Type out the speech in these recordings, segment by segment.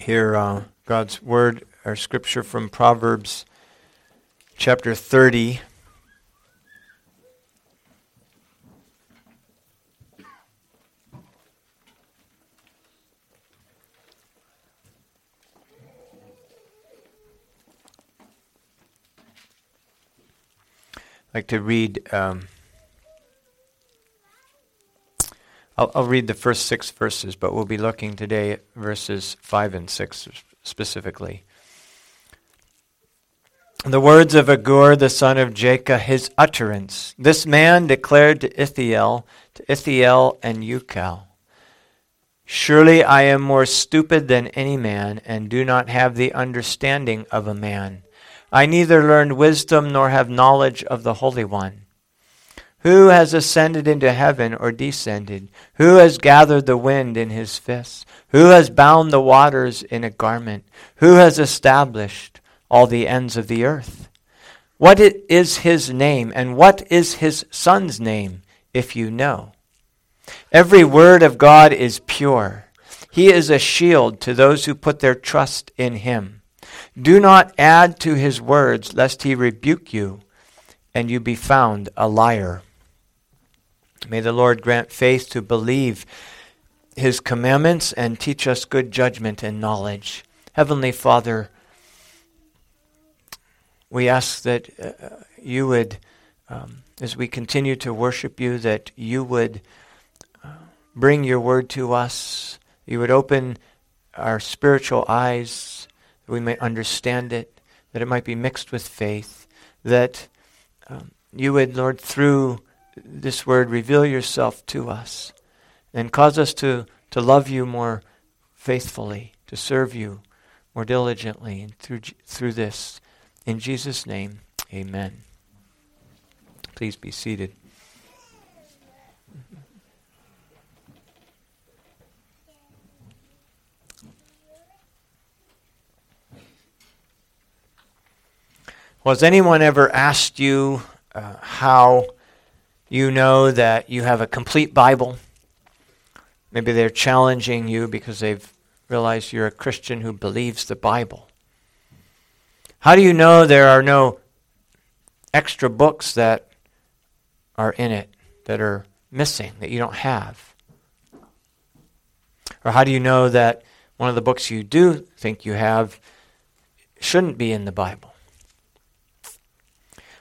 hear God's word, our scripture from Proverbs chapter 30. I'd like to read, I'll read the first 6 verses, but we'll be looking today at verses 5 and 6 specifically. The words of Agur, the son of Jacob, his utterance. This man declared to Ithiel and Ucal, "Surely I am more stupid than any man, and do not have the understanding of a man. I neither learned wisdom nor have knowledge of the Holy One. Who has ascended into heaven or descended? Who has gathered the wind in his fists? Who has bound the waters in a garment? Who has established all the ends of the earth? What is his name, and what is his son's name, if you know? Every word of God is pure. He is a shield to those who put their trust in him. Do not add to his words, lest he rebuke you, and you be found a liar." May the Lord grant faith to believe his commandments and teach us good judgment and knowledge. Heavenly Father, we ask that you would, as we continue to worship you, that you would bring your word to us. You would open our spiritual eyes, we may understand it, that it might be mixed with faith, that you would, Lord, through this word, reveal yourself to us and cause us to love you more faithfully, to serve you more diligently, and through this. In Jesus' name, amen. Please be seated. Well, has anyone ever asked you how you know that you have a complete Bible? Maybe they're challenging you because they've realized you're a Christian who believes the Bible. How do you know there are no extra books that are in it, that are missing, that you don't have? Or how do you know that one of the books you do think you have shouldn't be in the Bible?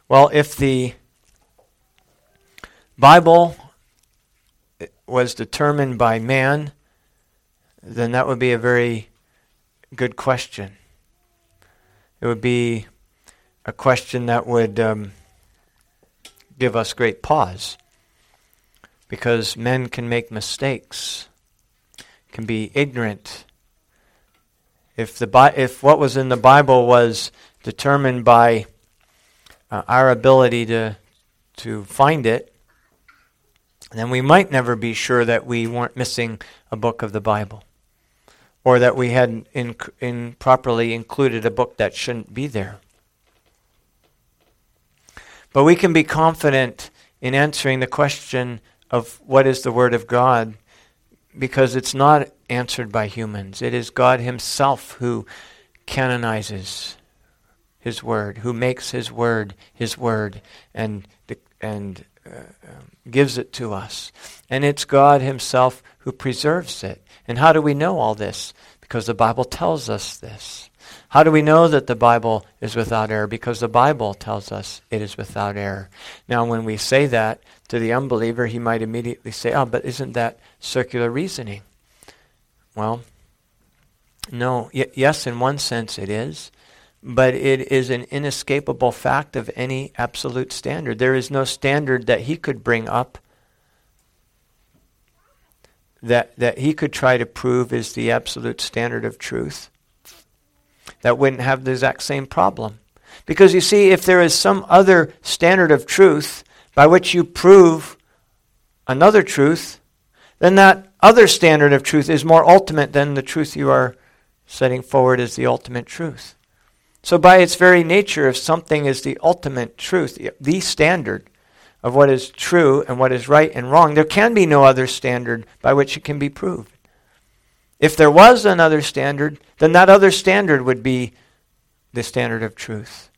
Well, if the Bible was determined by man, then that would be a very good question. It would be a question that would give us great pause, because men can make mistakes, can be ignorant. If what was in the Bible was determined by our ability to find it, then we might never be sure that we weren't missing a book of the Bible, or that we hadn't improperly included a book that shouldn't be there. But we can be confident in answering the question of what is the Word of God, because it's not answered by humans. It is God himself who canonizes his word, who makes his word, and gives it to us. And it's God himself who preserves it. And how do we know all this? Because the Bible tells us this. How do we know that the Bible is without error? Because the Bible tells us it is without error. Now, when we say that to the unbeliever, he might immediately say, "Oh, but isn't that circular reasoning?" Well, no. Yes, in one sense it is. But it is an inescapable fact of any absolute standard. There is no standard that he could bring up that he could try to prove is the absolute standard of truth that wouldn't have the exact same problem. Because you see, if there is some other standard of truth by which you prove another truth, then that other standard of truth is more ultimate than the truth you are setting forward as the ultimate truth. So by its very nature, if something is the ultimate truth, the standard of what is true and what is right and wrong, there can be no other standard by which it can be proved. If there was another standard, then that other standard would be the standard of truth.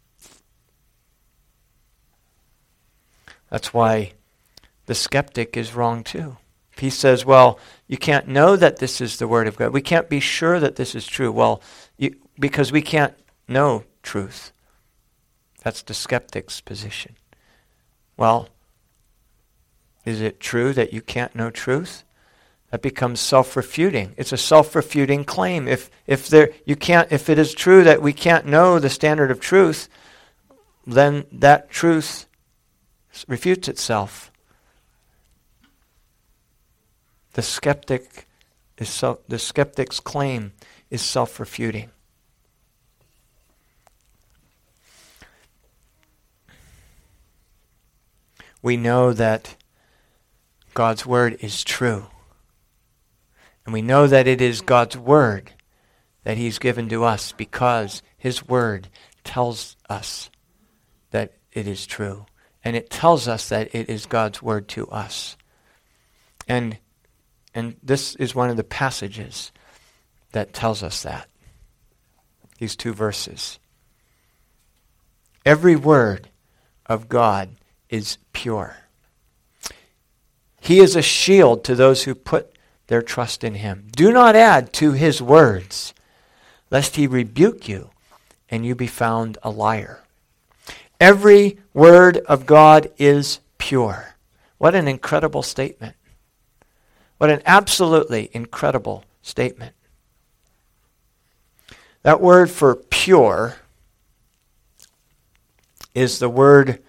That's why the skeptic is wrong too. He says, well, you can't know that this is the Word of God. We can't be sure that this is true. Well, because we can't know truth. That's the skeptic's position. Well, is it true that you can't know truth? That becomes self-refuting. It's a self-refuting claim. If it is true that we can't know the standard of truth, then that truth refutes itself. The skeptic's claim is self-refuting. We know that God's word is true. And we know that it is God's word that he's given to us because his word tells us that it is true. And it tells us that it is God's word to us. And this is one of the passages that tells us that. These two verses. Every word of God is pure. He is a shield to those who put their trust in him. Do not add to his words, lest he rebuke you and you be found a liar. Every word of God is pure. What an incredible statement. What an absolutely incredible statement. That word for pure is the word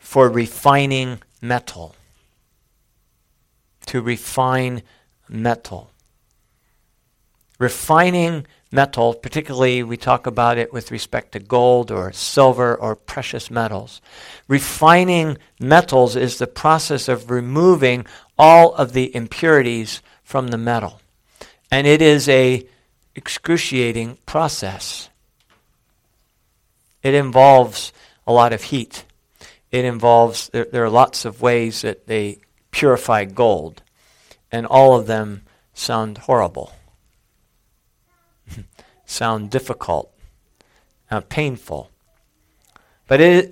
for refining metal. To refine metal. Refining metal, particularly we talk about it with respect to gold or silver or precious metals. Refining metals is the process of removing all of the impurities from the metal. And it is an excruciating process. It involves a lot of heat. It involves, there are lots of ways that they purify gold, and all of them sound horrible, sound difficult, painful. To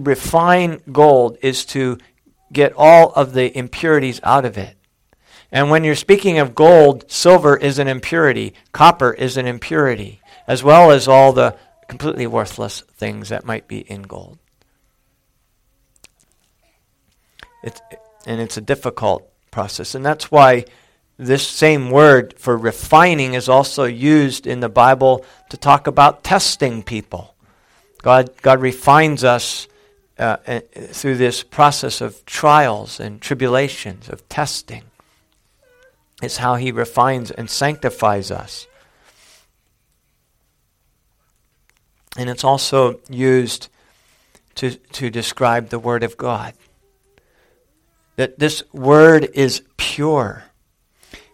refine gold is to get all of the impurities out of it. And when you're speaking of gold, silver is an impurity, copper is an impurity, as well as all the completely worthless things that might be in gold. It's a difficult process. And that's why this same word for refining is also used in the Bible to talk about testing people. God refines us through this process of trials and tribulations, of testing. It's how he refines and sanctifies us. And it's also used to describe the Word of God. That this word is pure.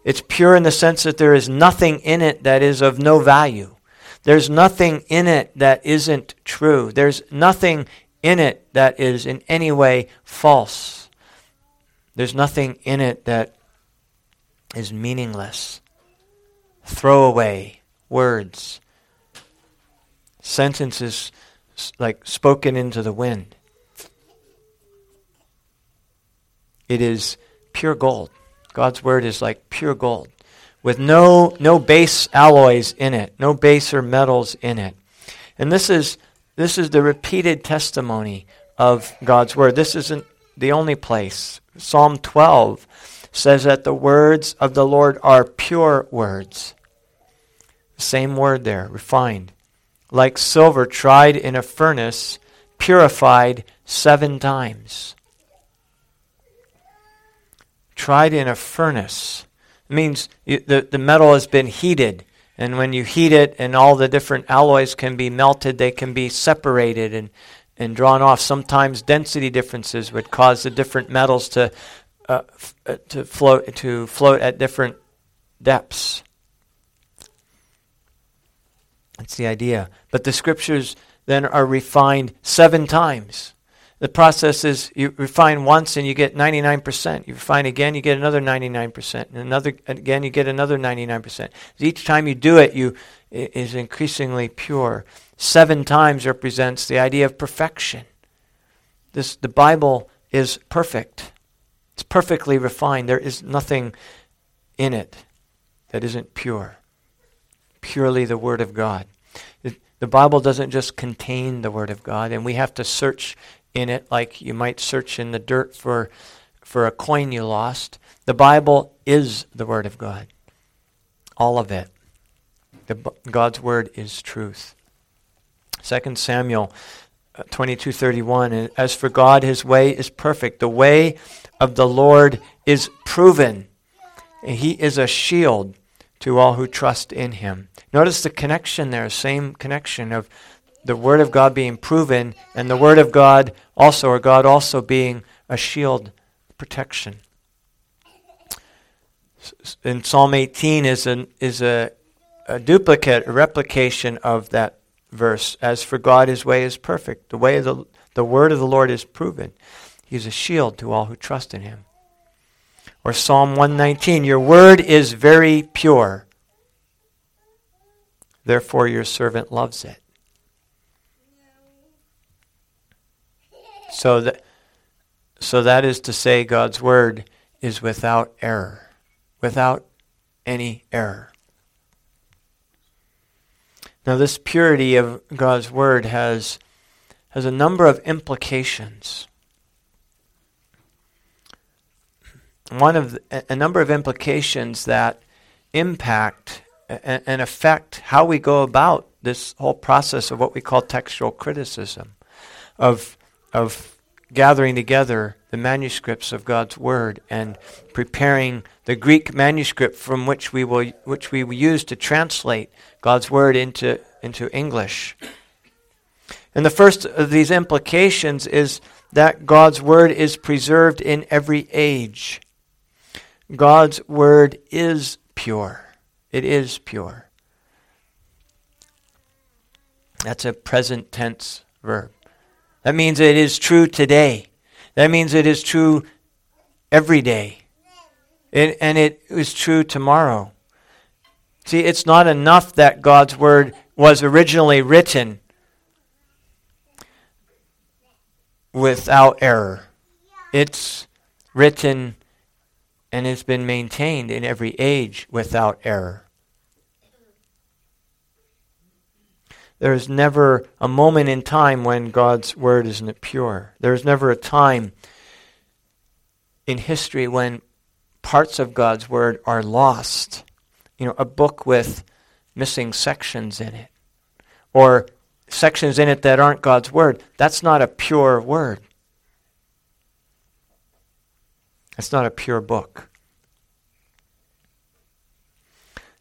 It's pure in the sense that there is nothing in it that is of no value. There's nothing in it that isn't true. There's nothing in it that is in any way false. There's nothing in it that is meaningless. Throwaway words. Sentences like spoken into the wind. It is pure gold. God's word is like pure gold with no base alloys in it, no baser metals in it. And this is the repeated testimony of God's word. This isn't the only place. Psalm 12 says that the words of the Lord are pure words. Same word there, refined. Like silver tried in a furnace, purified 7 times. Tried in a furnace. It means the metal has been heated. And when you heat it and all the different alloys can be melted, they can be separated and drawn off. Sometimes density differences would cause the different metals to float at different depths. That's the idea. But the scriptures then are refined 7 times. The process is you refine once and you get 99%. You refine again, you get another 99%. And again, you get another 99%. Each time you do it, it is increasingly pure. 7 times represents the idea of perfection. The Bible is perfect. It's perfectly refined. There is nothing in it that isn't pure. Purely the Word of God. The Bible doesn't just contain the Word of God, and we have to search in it like you might search in the dirt for a coin you lost. The Bible is the Word of God. All of it. God's Word is truth. 2 Samuel 22:31, as for God, his way is perfect. The way of the Lord is proven. He is a shield to all who trust in him. Notice the connection there, same connection of the Word of God being proven and the Word of God also, or God also being a shield protection. In Psalm 18 is a duplicate, a replication of that verse. As for God, his way is perfect. The way of the word of the Lord is proven. He is a shield to all who trust in him. Or Psalm 119, your word is very pure. Therefore your servant loves it. So that is to say God's word is without error. Without any error. Now, this purity of God's Word has a number of implications. A number of implications that impact and affect how we go about this whole process of what we call textual criticism, of gathering together the manuscripts of God's Word and preparing the Greek manuscript from which we will use to translate God's Word into English. And the first of these implications is that God's Word is preserved in every age. God's Word is pure. It is pure. That's a present tense verb. That means it is true today. That means it is true every day. And it is true tomorrow. See, it's not enough that God's Word was originally written without error. It's written and it's been maintained in every age without error. There is never a moment in time when God's Word isn't pure. There is never a time in history when parts of God's Word are lost. You know, a book with missing sections in it, or sections in it that aren't God's Word. That's not a pure word. That's not a pure book.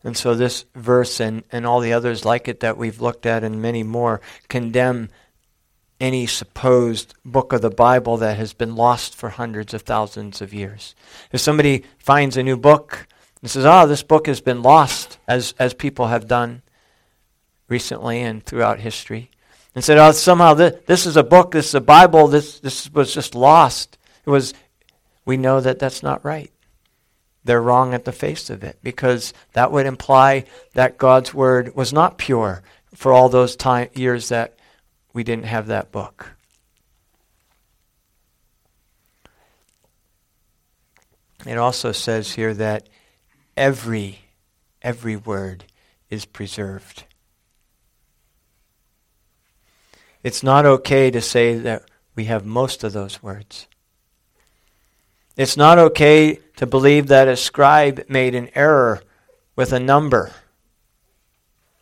And so this verse and all the others like it that we've looked at and many more condemn any supposed book of the Bible that has been lost for hundreds of thousands of years. If somebody finds a new book and says, this book has been lost, as people have done recently and throughout history, and said, somehow this is a book, this is a Bible, this was just lost. We know that that's not right. They're wrong at the face of it, because that would imply that God's Word was not pure for all those years that we didn't have that book. It also says here that every word is preserved. It's not okay to say that we have most of those words. It's not okay to believe that a scribe made an error with a number.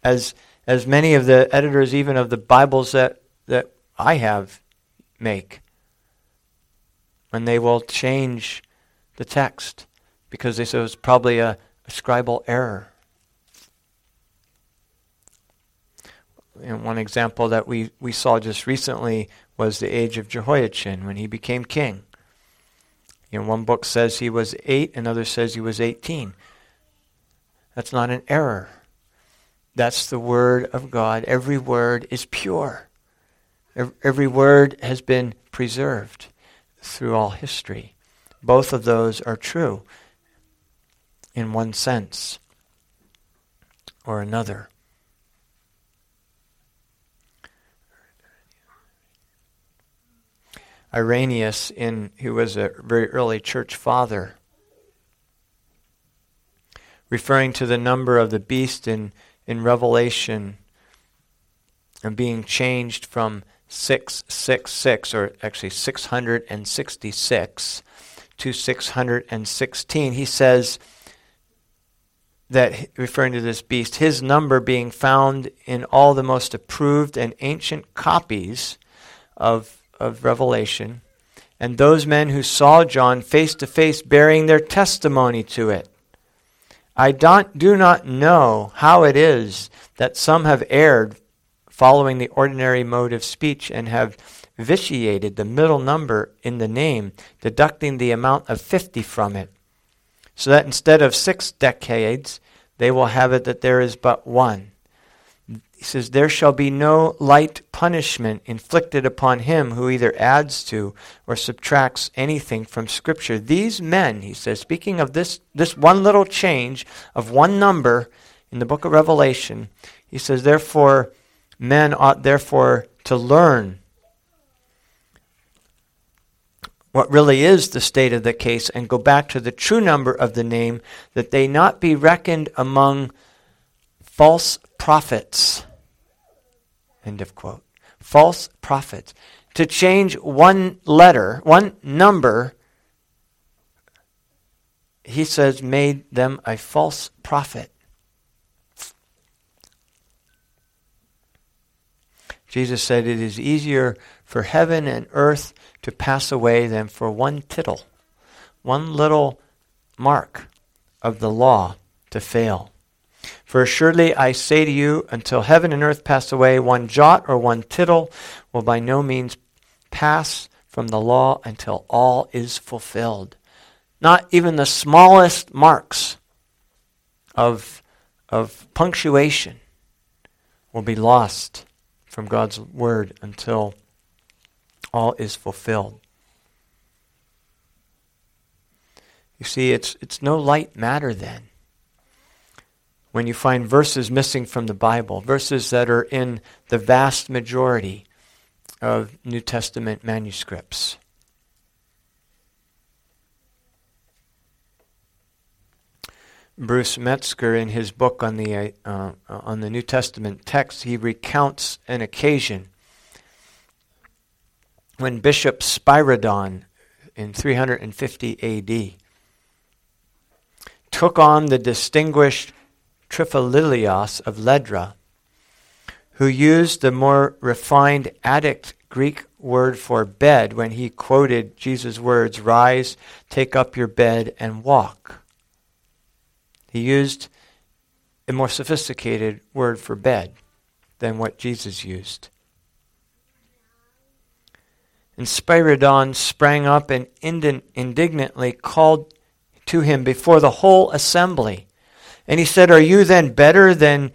As many of the editors, even of the Bibles that I have, make. And they will change the text because they say it's probably a scribal error. And one example that we saw just recently was the age of Jehoiachin when he became king. You know, one book says he was 8, another says he was 18. That's not an error. That's the Word of God. Every word is pure. Every word has been preserved through all history. Both of those are true in one sense or another. Irenaeus, who was a very early church father, referring to the number of the beast in Revelation and being changed from 666, or actually 666, to 616. He says that, referring to this beast, his number being found in all the most approved and ancient copies of Revelation, and those men who saw John face to face bearing their testimony to it. I do not know how it is that some have erred following the ordinary mode of speech and have vitiated the middle number in the name, deducting the amount of 50 from it, so that instead of 6 decades, they will have it that there is but one. He says, there shall be no light punishment inflicted upon him who either adds to or subtracts anything from Scripture. These men, he says, speaking of this one little change of one number in the book of Revelation, he says, therefore, men ought therefore to learn what really is the state of the case and go back to the true number of the name, that they not be reckoned among false prophets. End of quote. False prophets. To change one letter, one number, he says, made them a false prophet. Jesus said, it is easier for heaven and earth to pass away than for one tittle, one little mark of the law to fail. For assuredly I say to you, until heaven and earth pass away, one jot or one tittle will by no means pass from the law until all is fulfilled. Not even the smallest marks of punctuation will be lost from God's word until all is fulfilled. You see, it's no light matter then, when you find verses missing from the Bible, verses that are in the vast majority of New Testament manuscripts. Bruce Metzger, in his book on the New Testament text, he recounts an occasion when Bishop Spyridon in 350 AD took on the distinguished Trifolilios of Ledra, who used the more refined Attic Greek word for bed when he quoted Jesus' words, "Rise, take up your bed, and walk." He used a more sophisticated word for bed than what Jesus used. And Spyridon sprang up and indignantly called to him before the whole assembly. And he said, are you then better than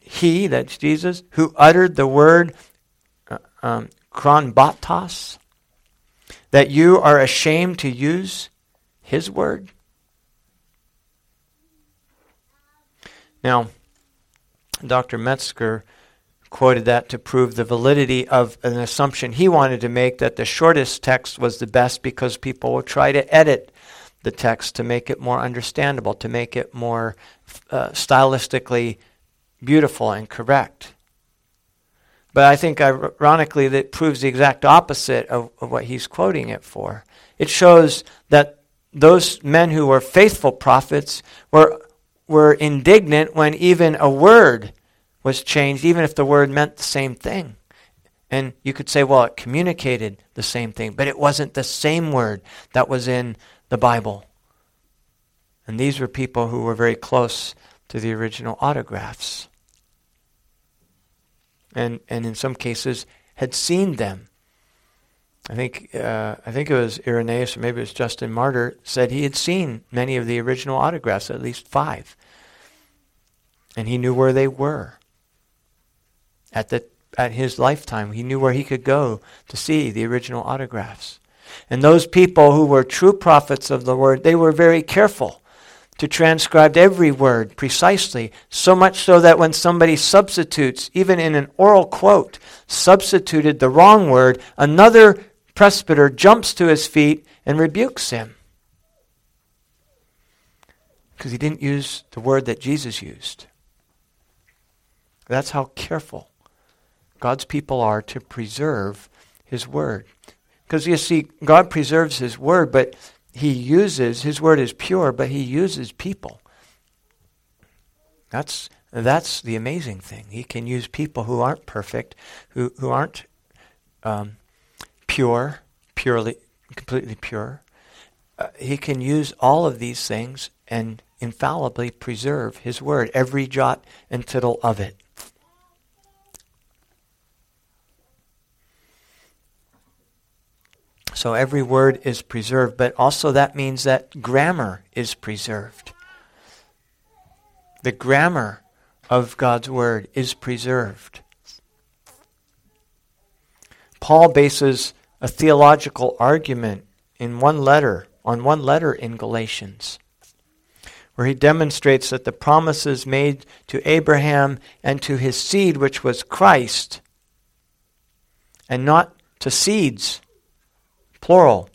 he, that's Jesus, who uttered the word Kronbatas, that you are ashamed to use his word? Now, Dr. Metzger quoted that to prove the validity of an assumption he wanted to make, that the shortest text was the best because people will try to edit the text to make it more understandable, to make it more stylistically beautiful and correct. But I think, ironically, that proves the exact opposite of what he's quoting it for. It shows that those men who were faithful prophets were indignant when even a word was changed, even if the word meant the same thing. And you could say, well, it communicated the same thing, but it wasn't the same word that was in the Bible. And these were people who were very close to the original autographs, and in some cases had seen them. I think it was Irenaeus, or maybe it was Justin Martyr, said he had seen many of the original autographs, at least 5. And he knew where they were at the at his lifetime. He knew where he could go to see the original autographs. And those people who were true prophets of the word, they were very careful to transcribe every word precisely, so much so that when somebody substitutes, even in an oral quote, substituted the wrong word, another presbyter jumps to his feet and rebukes him. Because he didn't use the word that Jesus used. That's how careful God's people are to preserve his word. Because you see, God preserves his word, but he uses, his word is pure, but he uses people. That's the amazing thing. He can use people who aren't perfect, who aren't completely pure. He can use all of these things and infallibly preserve his word, every jot and tittle of it. So every word is preserved, but also that means that grammar is preserved. The grammar of God's word is preserved. Paul bases a theological argument on one letter in Galatians, where he demonstrates that the promises made to Abraham and to his seed, which was Christ, and not to seeds, plural.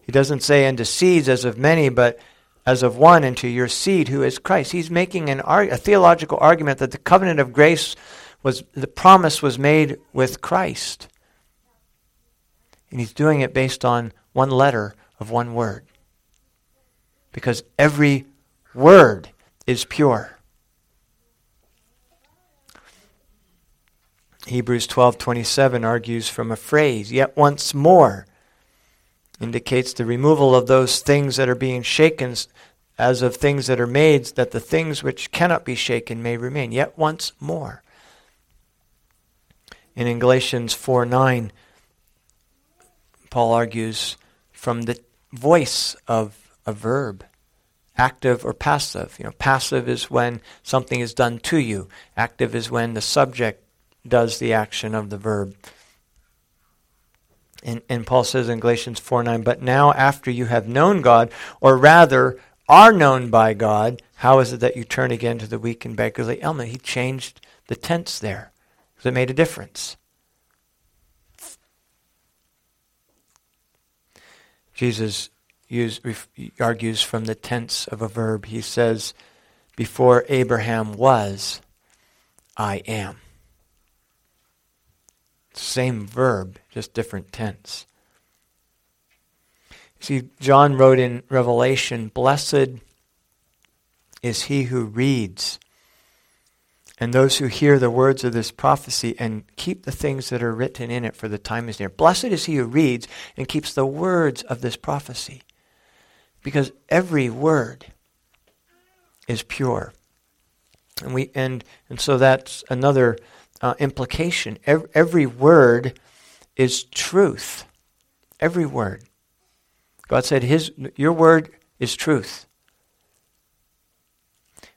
He doesn't say, and to seeds as of many, but as of one, and to your seed, who is Christ. He's making a theological argument that the covenant of grace was made with Christ. And he's doing it based on one letter of one word. Because every word is pure. Hebrews 12:27 argues from a phrase, yet once more, indicates the removal of those things that are being shaken as of things that are made, that the things which cannot be shaken may remain. Yet once more. And in Galatians 4:9, Paul argues from the voice of a verb, active or passive. You know, passive is when something is done to you. Active is when the subject does the action of the verb. And Paul says in Galatians 4:9, but now after you have known God, or rather are known by God, how is it that you turn again to the weak and beggarly element? He changed the tense there because it made a difference. Jesus argues from the tense of a verb. He says, before Abraham was, I am. Same verb, just different tense. See, John wrote in Revelation, blessed is he who reads, and those who hear the words of this prophecy and keep the things that are written in it, for the time is near. Blessed is he who reads and keeps the words of this prophecy, because every word is pure. And so that's another implication. Every word is truth. Every word. God said, your word is truth.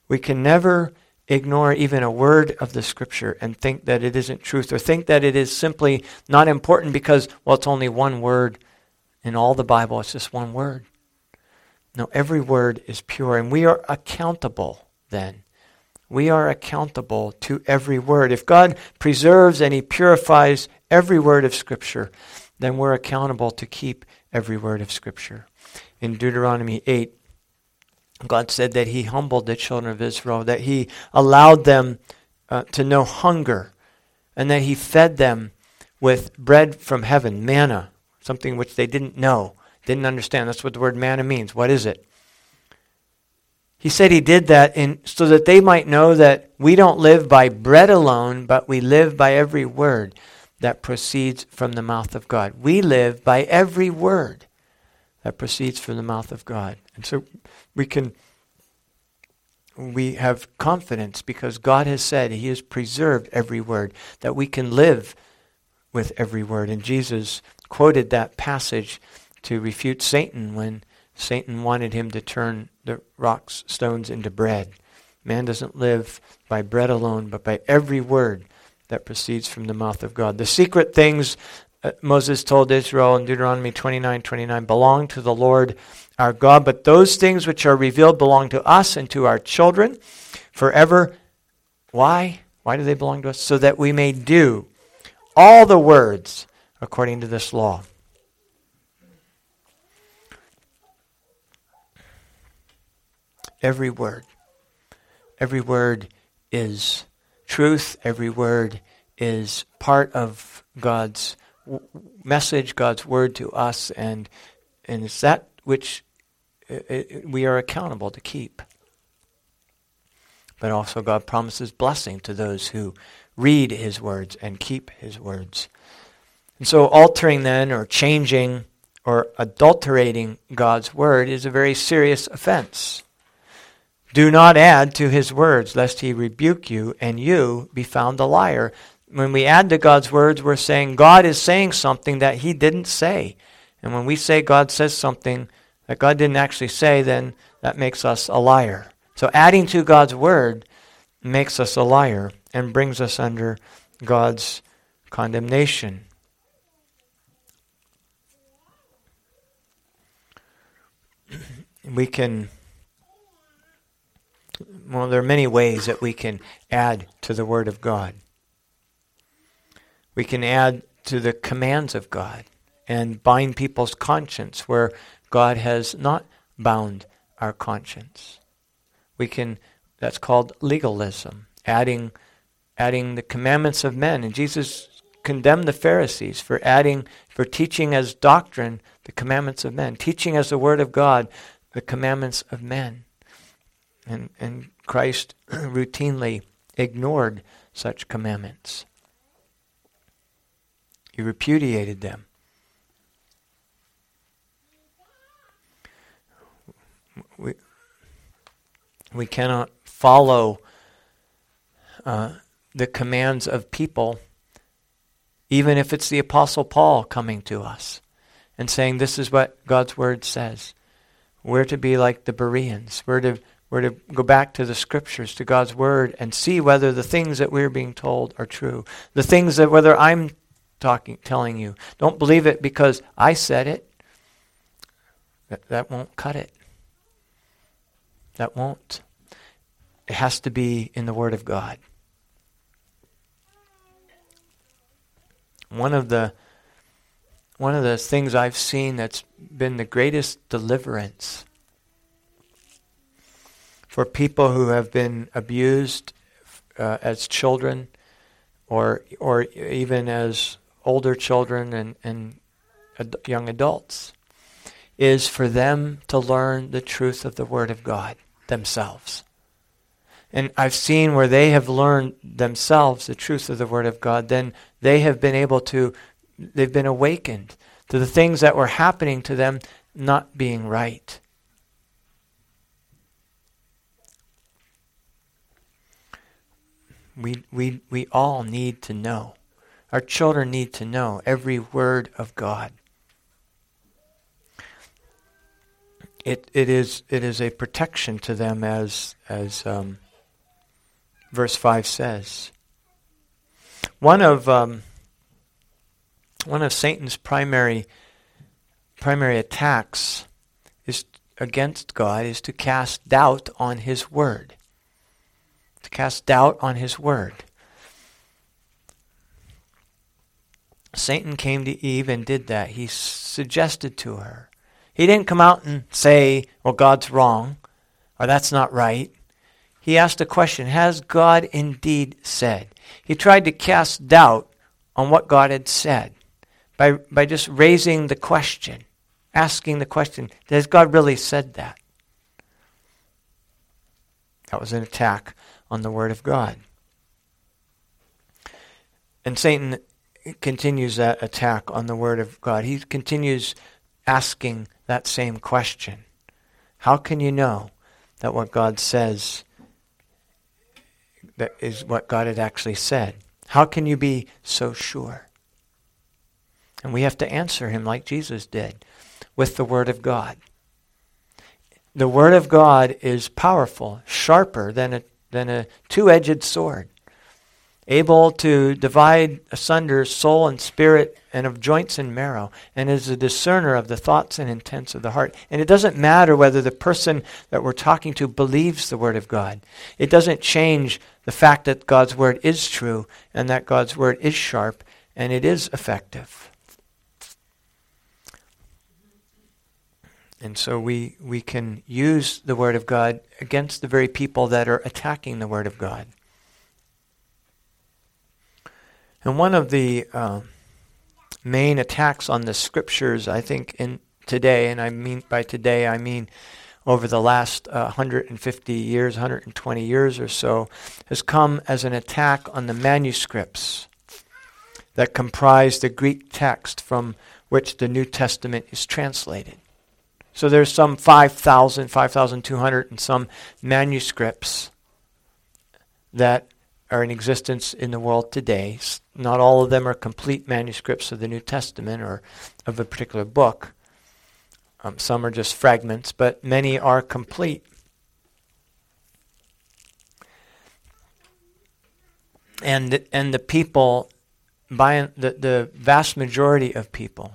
We can never ignore even a word of the scripture and think that it isn't truth, or think that it is simply not important because, well, it's only one word in all the Bible. It's just one word. No, every word is pure, and we are accountable then. We are accountable to every word. If God preserves and he purifies every word of Scripture, then we're accountable to keep every word of Scripture. In Deuteronomy 8, God said that he humbled the children of Israel, that he allowed them to know hunger, and that he fed them with bread from heaven, manna, something which they didn't know, didn't understand. That's what the word manna means. What is it? He said he did that so that they might know that we don't live by bread alone, but we live by every word that proceeds from the mouth of God. We live by every word that proceeds from the mouth of God. And so we have confidence because God has said he has preserved every word, that we can live with every word. And Jesus quoted that passage to refute Satan when Satan wanted him to turn the rocks, stones into bread. Man doesn't live by bread alone, but by every word that proceeds from the mouth of God. The secret things Moses told Israel in Deuteronomy 29:29 belong to the Lord our God, but those things which are revealed belong to us and to our children forever. Why? Why do they belong to us? So that we may do all the words according to this law. Every word. Every word is truth. Every word is part of God's message, God's word to us, and it's that which we are accountable to keep. But also God promises blessing to those who read his words and keep his words. And so altering then, or changing, or adulterating God's word is a very serious offense. Do not add to his words, lest he rebuke you, and you be found a liar. When we add to God's words, we're saying God is saying something that he didn't say. And when we say God says something that God didn't actually say, then that makes us a liar. So adding to God's word makes us a liar and brings us under God's condemnation. There are many ways that we can add to the word of God. We can add to the commands of God and bind people's conscience where God has not bound our conscience. That's called legalism, adding the commandments of men. And Jesus condemned the Pharisees for teaching as doctrine the commandments of men, teaching as the word of God the commandments of men. And Christ routinely ignored such commandments. He repudiated them. We cannot follow the commands of people, even if it's the Apostle Paul coming to us and saying, this is what God's word says. We're to be like the Bereans. We're to go back to the scriptures, to God's word, and see whether the things that we're being told are true. The things that whether I'm telling you, don't believe it because I said it. That won't cut it. That won't. It has to be in the word of God. One of the things I've seen that's been the greatest deliverance for people who have been abused as children or even as older children and young adults is for them to learn the truth of the Word of God themselves. And I've seen where they have learned themselves the truth of the Word of God, then they have been they've been awakened to the things that were happening to them not being right. We all need to know. Our children need to know every word of God. It is a protection to them, as verse 5 says. One of Satan's primary attacks is against God is to cast doubt on His word. To cast doubt on his word. Satan came to Eve and did that. He suggested to her. He didn't come out and say, well, God's wrong, or that's not right. He asked a question, has God indeed said? He tried to cast doubt on what God had said by just raising the question, asking the question, has God really said that? That was an attack on the Word of God. And Satan continues that attack on the Word of God. He continues asking that same question. How can you know that what God says that is what God had actually said? How can you be so sure? And we have to answer him like Jesus did, with the Word of God. The Word of God is powerful, sharper than a than a two-edged sword, able to divide asunder soul and spirit and of joints and marrow, and is a discerner of the thoughts and intents of the heart. And it doesn't matter whether the person that we're talking to believes the Word of God. It doesn't change the fact that God's Word is true and that God's Word is sharp and it is effective. And so we can use the Word of God against the very people that are attacking the Word of God. And one of the main attacks on the Scriptures, I think, in today, and I mean by today, I mean over the last 150 years, 120 years or so, has come as an attack on the manuscripts that comprise the Greek text from which the New Testament is translated. So there's some 5,000, 5,200 and some manuscripts that are in existence in the world today. Not all of them are complete manuscripts of the New Testament or of a particular book. Some are just fragments, but many are complete. And the people, by the vast majority of people,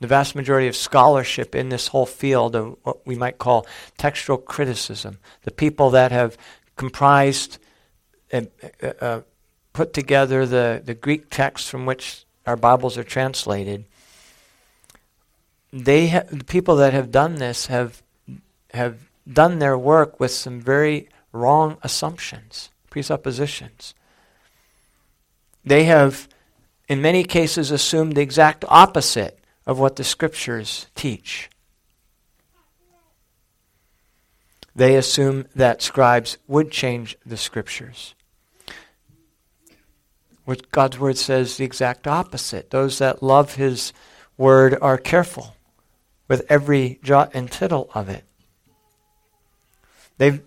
the vast majority of scholarship in this whole field of what we might call textual criticism, the people that have comprised and put together the Greek texts from which our Bibles are translated, the people that have done this have done their work with some very wrong assumptions, presuppositions. They have, in many cases, assumed the exact opposite of what the Scriptures teach. They assume that scribes would change the Scriptures. What God's Word says the exact opposite. Those that love His Word are careful with every jot and tittle of it. They've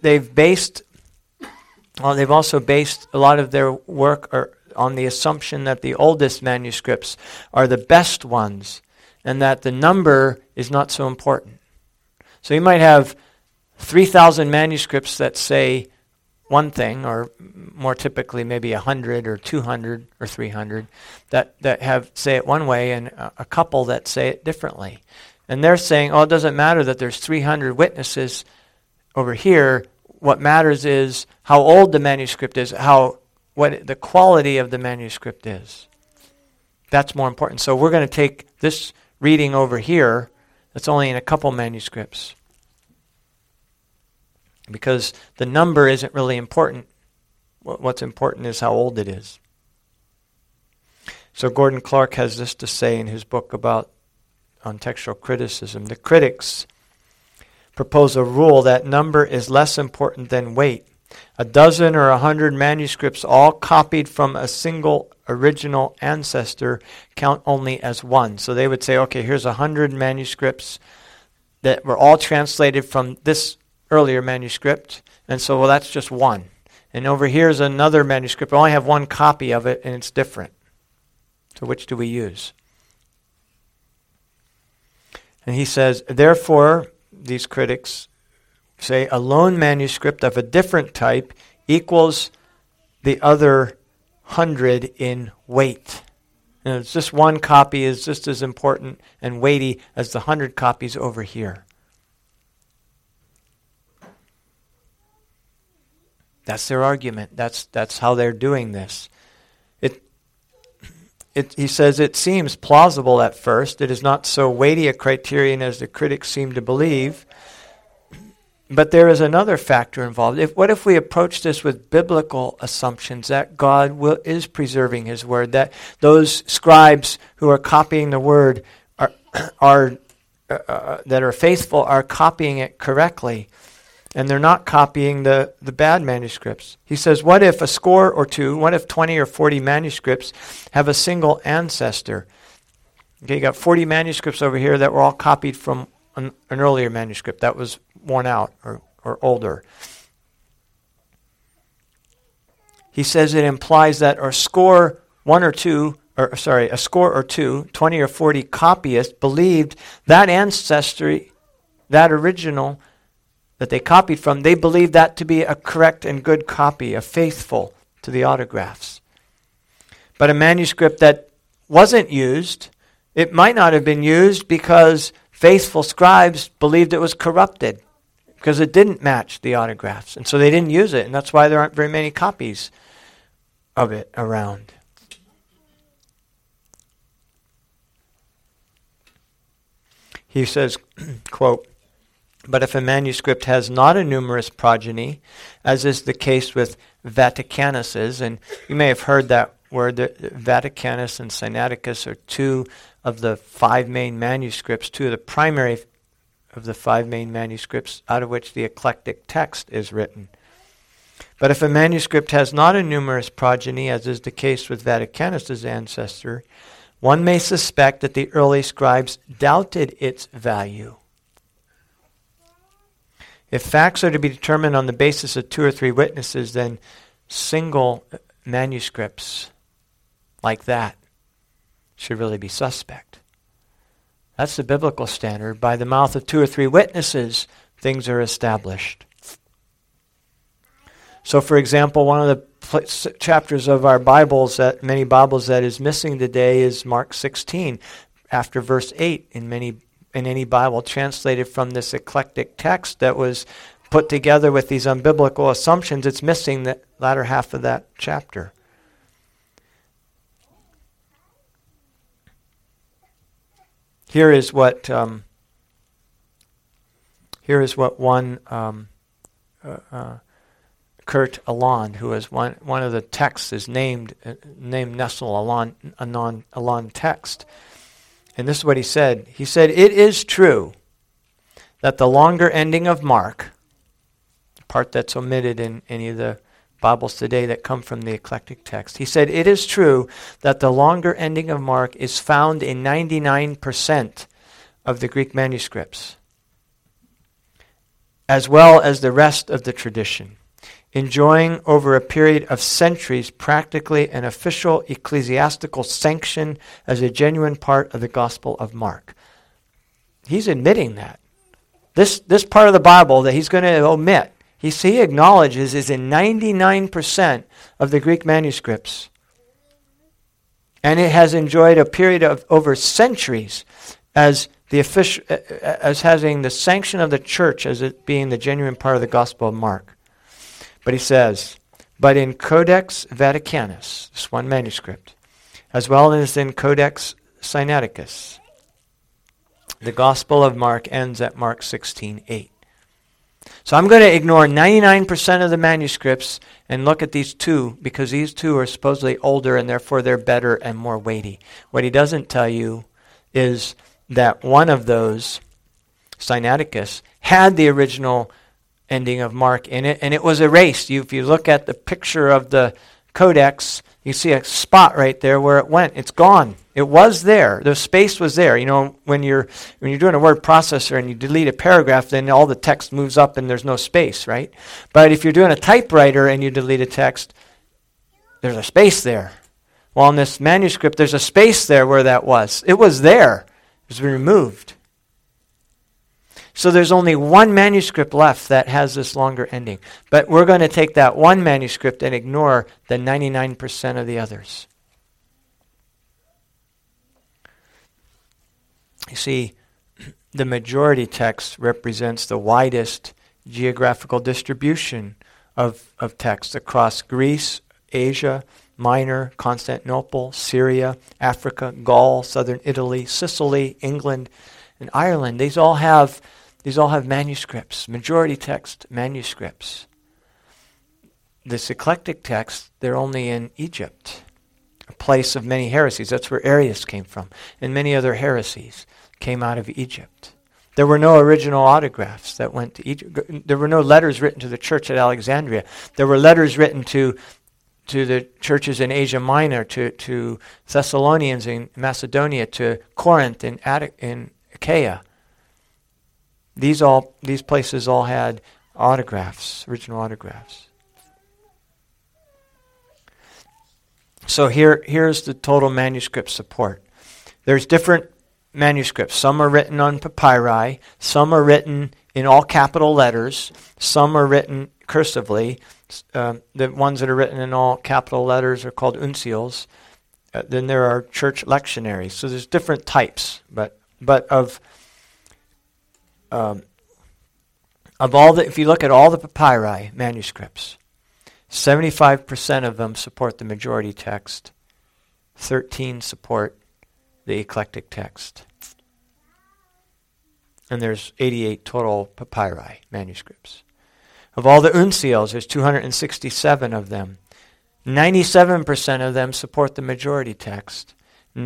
also based a lot of their work on the assumption that the oldest manuscripts are the best ones and that the number is not so important. So you might have 3,000 manuscripts that say one thing, or more typically maybe 100 or 200 or 300 that have say it one way and a couple that say it differently. And they're saying, oh, it doesn't matter that there's 300 witnesses over here. What matters is how old the manuscript is, what the quality of the manuscript is. That's more important. So we're going to take this reading over here that's only in a couple manuscripts, because the number isn't really important. What's important is how old it is. So Gordon Clark has this to say in his book on textual criticism. The critics propose a rule that number is less important than weight. 12 or 100 manuscripts all copied from a single original ancestor count only as one. So they would say, okay, here's 100 manuscripts that were all translated from this earlier manuscript, and so, well, that's just one. And over here is another manuscript. I only have one copy of it, and it's different. So which do we use? And he says, therefore, these critics say a lone manuscript of a different type equals the other 100 in weight. And it's just one copy is just as important and weighty as the 100 copies over here. That's their argument. That's how they're doing this. He says, it seems plausible at first. It is not so weighty a criterion as the critics seem to believe. But there is another factor involved. What if we approach this with biblical assumptions that God is preserving His Word, that those scribes who are copying the Word that are faithful are copying it correctly, and they're not copying the bad manuscripts. He says, what if a score or two, what if 20 or 40 manuscripts have a single ancestor? Okay, you got 40 manuscripts over here that were all copied from an earlier manuscript that was worn out or older. He says it implies that a score or two, 20 or 40 copyists believed that ancestry, that original that they copied from, they believed that to be a correct and good copy, a faithful to the autographs. But a manuscript that wasn't used, it might not have been used because faithful scribes believed it was corrupted, because it didn't match the autographs. And so they didn't use it, and that's why there aren't very many copies of it around. He says, quote, "But if a manuscript has not a numerous progeny, as is the case with Vaticanuses," and you may have heard that word, Vaticanus and Sinaiticus are two of the five main manuscripts, two of the primary of the five main manuscripts out of which the eclectic text is written. "But if a manuscript has not a numerous progeny, as is the case with Vaticanus's ancestor, one may suspect that the early scribes doubted its value. If facts are to be determined on the basis of two or three witnesses, then single manuscripts like that should really be suspect." That's the biblical standard. By the mouth of two or three witnesses, things are established. So, for example, one of the chapters of our Bibles, that many Bibles, that is missing today is Mark 16, after verse 8 in any Bible translated from this eclectic text that was put together with these unbiblical assumptions. It's missing the latter half of that chapter. Here is what one Kurt Aland, who is one of the texts, is named Nestle Aland text. And this is what he said. He said, "It is true that the longer ending of Mark," the part that's omitted in any of the Bibles today that come from the eclectic text, he said, "It is true that the longer ending of Mark is found in 99% of the Greek manuscripts, as well as the rest of the tradition, enjoying over a period of centuries practically an official ecclesiastical sanction as a genuine part of the Gospel of Mark." He's admitting that. This part of the Bible that he's going to omit, he acknowledges is in 99% of the Greek manuscripts. And it has enjoyed a period of over centuries as having the sanction of the church as it being the genuine part of the Gospel of Mark. But he says, "But in Codex Vaticanus," this one manuscript, "as well as in Codex Sinaiticus, the Gospel of Mark ends at Mark 16:8. So I'm going to ignore 99% of the manuscripts and look at these two, because these two are supposedly older and therefore they're better and more weighty. What he doesn't tell you is that one of those, Sinaiticus, had the original ending of Mark in it, and it was erased. If you look at the picture of the codex, you see a spot right there where it went. It's gone. It was there. The space was there. You know, when you're doing a word processor and you delete a paragraph, then all the text moves up and there's no space, right? But if you're doing a typewriter and you delete a text, there's a space there. Well, in this manuscript, there's a space there where that was. It was there. It was removed. So there's only one manuscript left that has this longer ending. But we're going to take that one manuscript and ignore the 99% of the others. You see, the majority text represents the widest geographical distribution of text across Greece, Asia Minor, Constantinople, Syria, Africa, Gaul, southern Italy, Sicily, England, and Ireland. These all have manuscripts, majority text manuscripts. This eclectic text, they're only in Egypt, a place of many heresies. That's where Arius came from, and many other heresies came out of Egypt. There were no original autographs that went to Egypt. There were no letters written to the church at Alexandria. There were letters written to the churches in Asia Minor, to Thessalonians in Macedonia, to Corinth in Achaia. These places all had autographs, original autographs. So here's the total manuscript support. There's different manuscripts. Some are written on papyri. Some are written in all capital letters. Some are written cursively. The ones that are written in all capital letters are called uncials. Then there are church lectionaries. So there's different types, but of all the, if you look at all the papyri manuscripts, 75% of them support the majority text. 13 support the eclectic text. And there's 88 total papyri manuscripts. Of all the uncials, there's 267 of them. 97% of them support the majority text.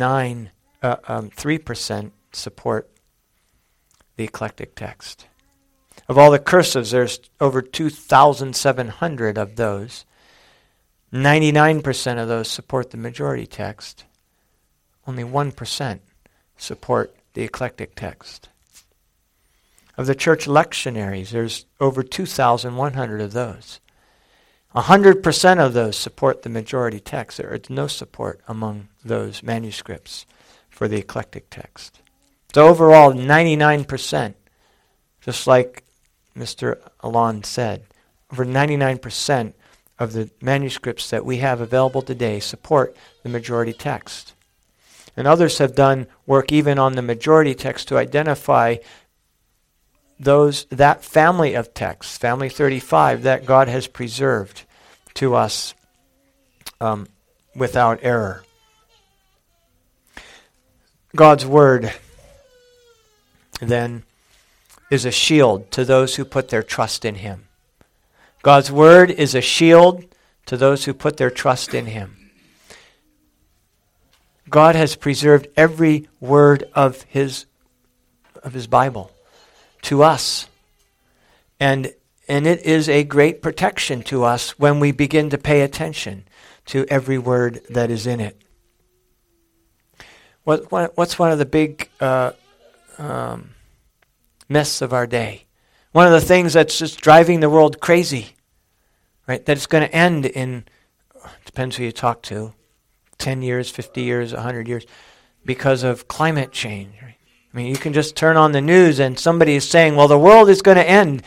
3% support the eclectic text. Of all the cursives, there's over 2,700 of those. 99% of those support the majority text. Only 1% support the eclectic text. Of the church lectionaries, there's over 2,100 of those. 100% of those support the majority text. There is no support among those manuscripts for the eclectic text. So overall, 99%, just like Mr. Aland said, over 99% of the manuscripts that we have available today support the majority text. And others have done work even on the majority text to identify that family of texts, family 35, that God has preserved to us without error. God's word, then, is a shield to those who put their trust in Him. God's word is a shield to those who put their trust in Him. God has preserved every word of His Bible to us. And it is a great protection to us when we begin to pay attention to every word that is in it. What's one of the big myths of our day? One of the things that's just driving the world crazy, right? That it's going to end in, depends who you talk to, 10 years, 50 years, 100 years, because of climate change, right? I mean, you can just turn on the news and somebody is saying, well, the world is going to end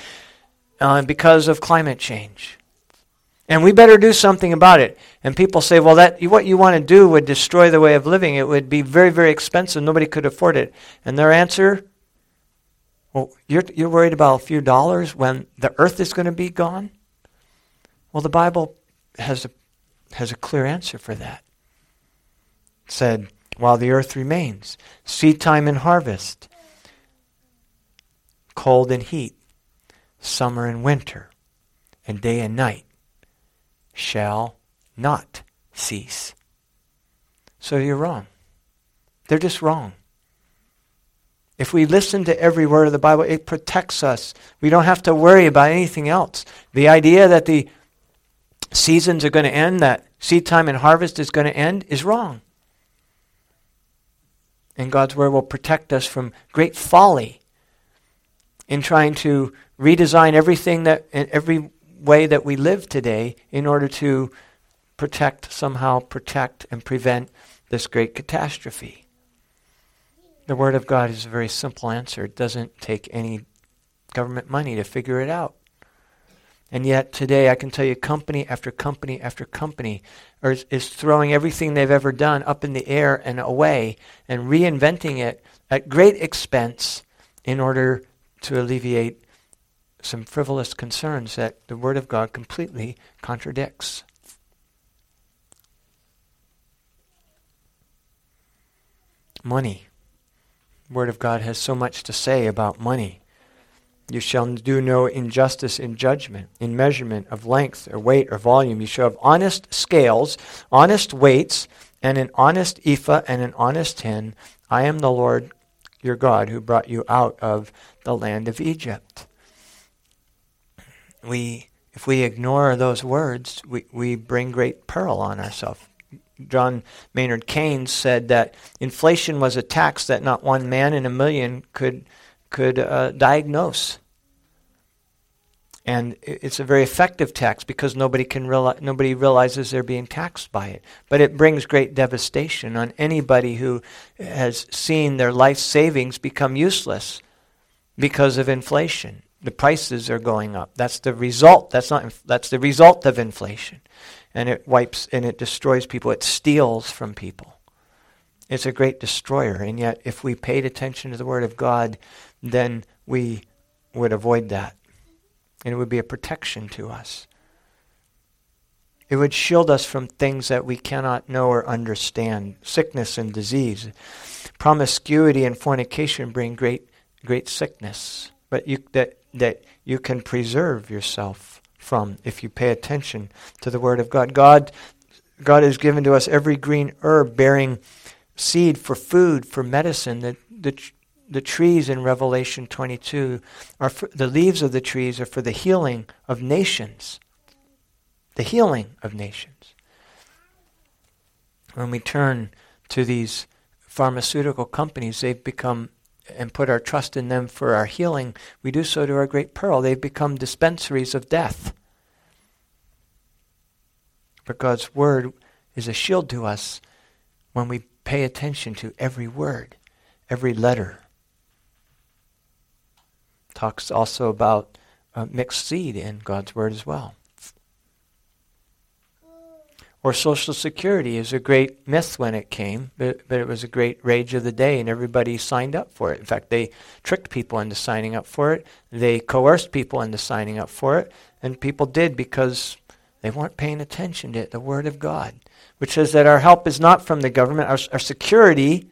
because of climate change. And we better do something about it. And people say, well, that what you want to do would destroy the way of living. It would be very, very expensive. Nobody could afford it. And their answer, well, you're worried about a few dollars when the earth is going to be gone? Well, the Bible has a clear answer for that. It said, while the earth remains, seed time and harvest, cold and heat, summer and winter, and day and night shall not cease. So you're wrong. They're just wrong. If we listen to every word of the Bible, it protects us. We don't have to worry about anything else. The idea that the seasons are going to end, that seed time and harvest is going to end, is wrong. And God's word will protect us from great folly in trying to redesign everything in every way that we live today in order to protect and prevent this great catastrophe. The word of God is a very simple answer. It doesn't take any government money to figure it out. And yet today I can tell you company after company after company is throwing everything they've ever done up in the air and away and reinventing it at great expense in order to alleviate some frivolous concerns that the Word of God completely contradicts. Money. The Word of God has so much to say about money. You shall do no injustice in judgment, in measurement of length or weight or volume. You shall have honest scales, honest weights, and an honest ephah and an honest hin. I am the Lord your God who brought you out of the land of Egypt. If we ignore those words, we bring great peril on ourselves. John Maynard Keynes said that inflation was a tax that not one man in a million could diagnose, and it's a very effective tax because nobody realizes they're being taxed by it. But it brings great devastation on anybody who has seen their life savings become useless because of inflation. The prices are going up. That's the result. That's the result of inflation. And it wipes and it destroys people. It steals from people. It's a great destroyer. And yet, if we paid attention to the Word of God, then we would avoid that. And it would be a protection to us. It would shield us from things that we cannot know or understand. Sickness and disease. Promiscuity and fornication bring great sickness. But that you can preserve yourself from if you pay attention to the Word of God. God has given to us every green herb bearing seed for food, for medicine. The trees in Revelation 22 are the leaves of the trees are for the healing of nations. The healing of nations. When we turn to these pharmaceutical companies, they've become and put our trust in them for our healing, we do so to our great peril. They've become dispensaries of death. But God's word is a shield to us when we pay attention to every word, every letter. Talks also about mixed seed in God's word as well. Or Social Security is a great myth when it came, but it was a great rage of the day, and everybody signed up for it. In fact, they tricked people into signing up for it. They coerced people into signing up for it, and people did because they weren't paying attention to it, the Word of God, which says that our help is not from the government. Our security,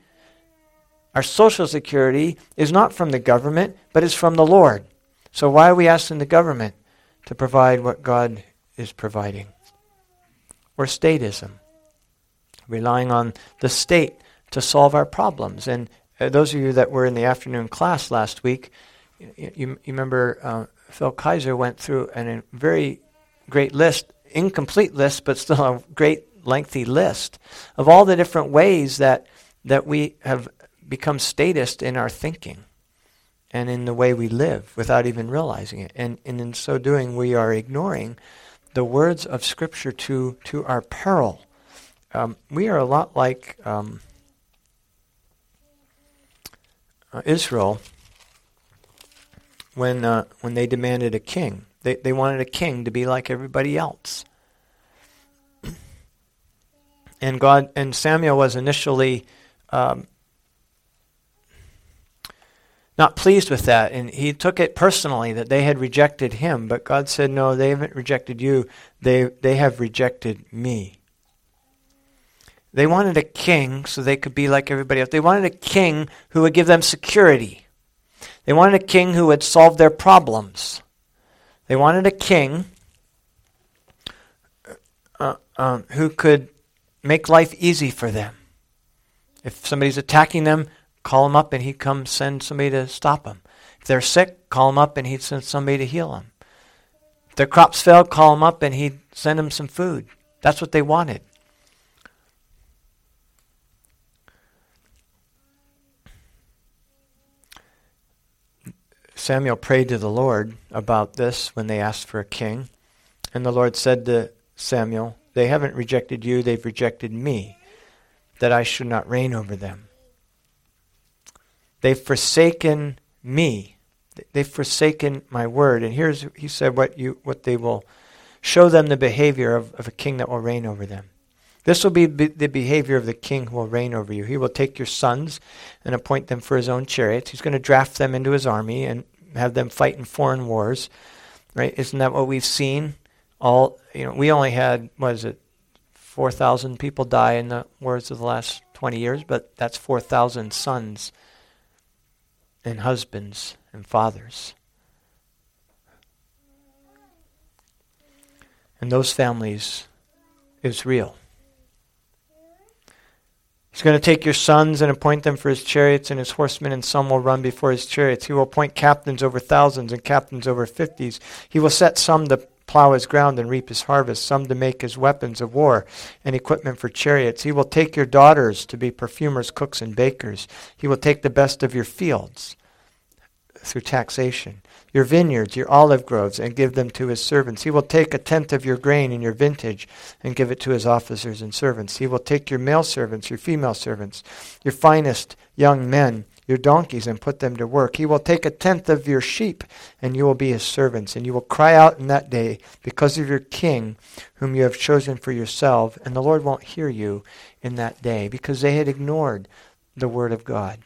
our Social Security, is not from the government, but is from the Lord. So why are we asking the government to provide what God is providing? Or statism, relying on the state to solve our problems. And those of you that were in the afternoon class last week, you remember Phil Kaiser went through a very great list, incomplete list, but still a great lengthy list of all the different ways that we have become statist in our thinking and in the way we live without even realizing it. And in so doing, we are ignoring the words of Scripture to our peril. We are a lot like Israel when they demanded a king. They wanted a king to be like everybody else. And God and Samuel was initially not pleased with that, and he took it personally that they had rejected him. But God said, no, they haven't rejected you. They have rejected me. They wanted a king so they could be like everybody else. They wanted a king who would give them security. They wanted a king who would solve their problems. They wanted a king who could make life easy for them. If somebody's attacking them, call him up and he'd come send somebody to stop him. If they're sick, call him up and he'd send somebody to heal him. If their crops fail, call him up and he'd send them some food. That's what they wanted. Samuel prayed to the Lord about this when they asked for a king. And the Lord said to Samuel, they haven't rejected you, they've rejected me, that I should not reign over them. They've forsaken me. They've forsaken my word. And here's, he said, what they will show them the behavior of a king that will reign over them. This will be the behavior of the king who will reign over you. He will take your sons and appoint them for his own chariots. He's going to draft them into his army and have them fight in foreign wars. Right? Isn't that what we've seen? All, you know, we only had, 4,000 people die in the wars of the last 20 years, but that's 4,000 sons and husbands and fathers. And those families is real. He's going to take your sons and appoint them for his chariots and his horsemen, and some will run before his chariots. He will appoint captains over thousands and captains over 50s. He will set some to plow his ground and reap his harvest, some to make his weapons of war and equipment for chariots. He will take your daughters to be perfumers, cooks, and bakers. He will take the best of your fields through taxation, your vineyards, your olive groves, and give them to his servants. He will take a tenth of your grain and your vintage and give it to his officers and servants. He will take your male servants, your female servants, your finest young men, your donkeys and put them to work. He will take a tenth of your sheep, and you will be his servants. And you will cry out in that day because of your king, whom you have chosen for yourself. And the Lord won't hear you in that day, because they had ignored the word of God.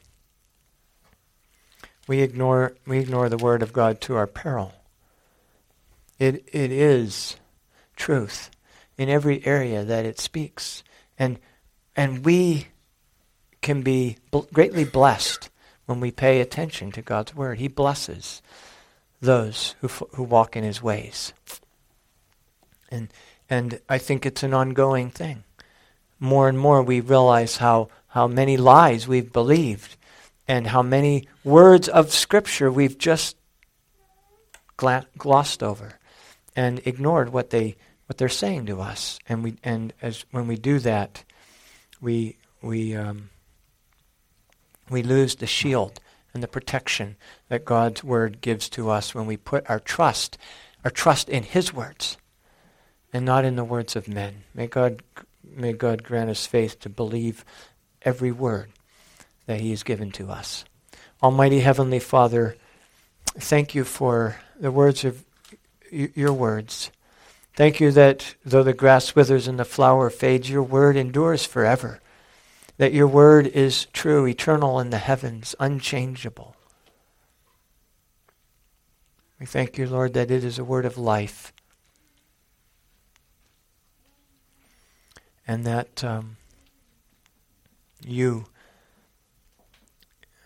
We ignore the word of God to our peril. It is truth in every area that it speaks. And we can be greatly blessed when we pay attention to God's word. He blesses those who walk in his ways. And I think it's an ongoing thing. More and more we realize how many lies we've believed and how many words of Scripture we've just glossed over and ignored what they're saying to us. And when we do that, we lose the shield and the protection that God's word gives to us when we put our trust in his words and not in the words of men. May God grant us faith to believe every word that he has given to us. Almighty Heavenly Father, thank you for the words of your words. Thank you that though the grass withers and the flower fades, your word endures forever. That your word is true, eternal in the heavens, unchangeable. We thank you, Lord, that it is a word of life. And that you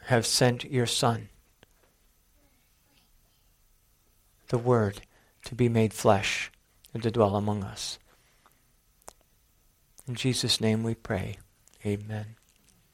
have sent your Son, the Word, to be made flesh and to dwell among us. In Jesus' name we pray. Amen.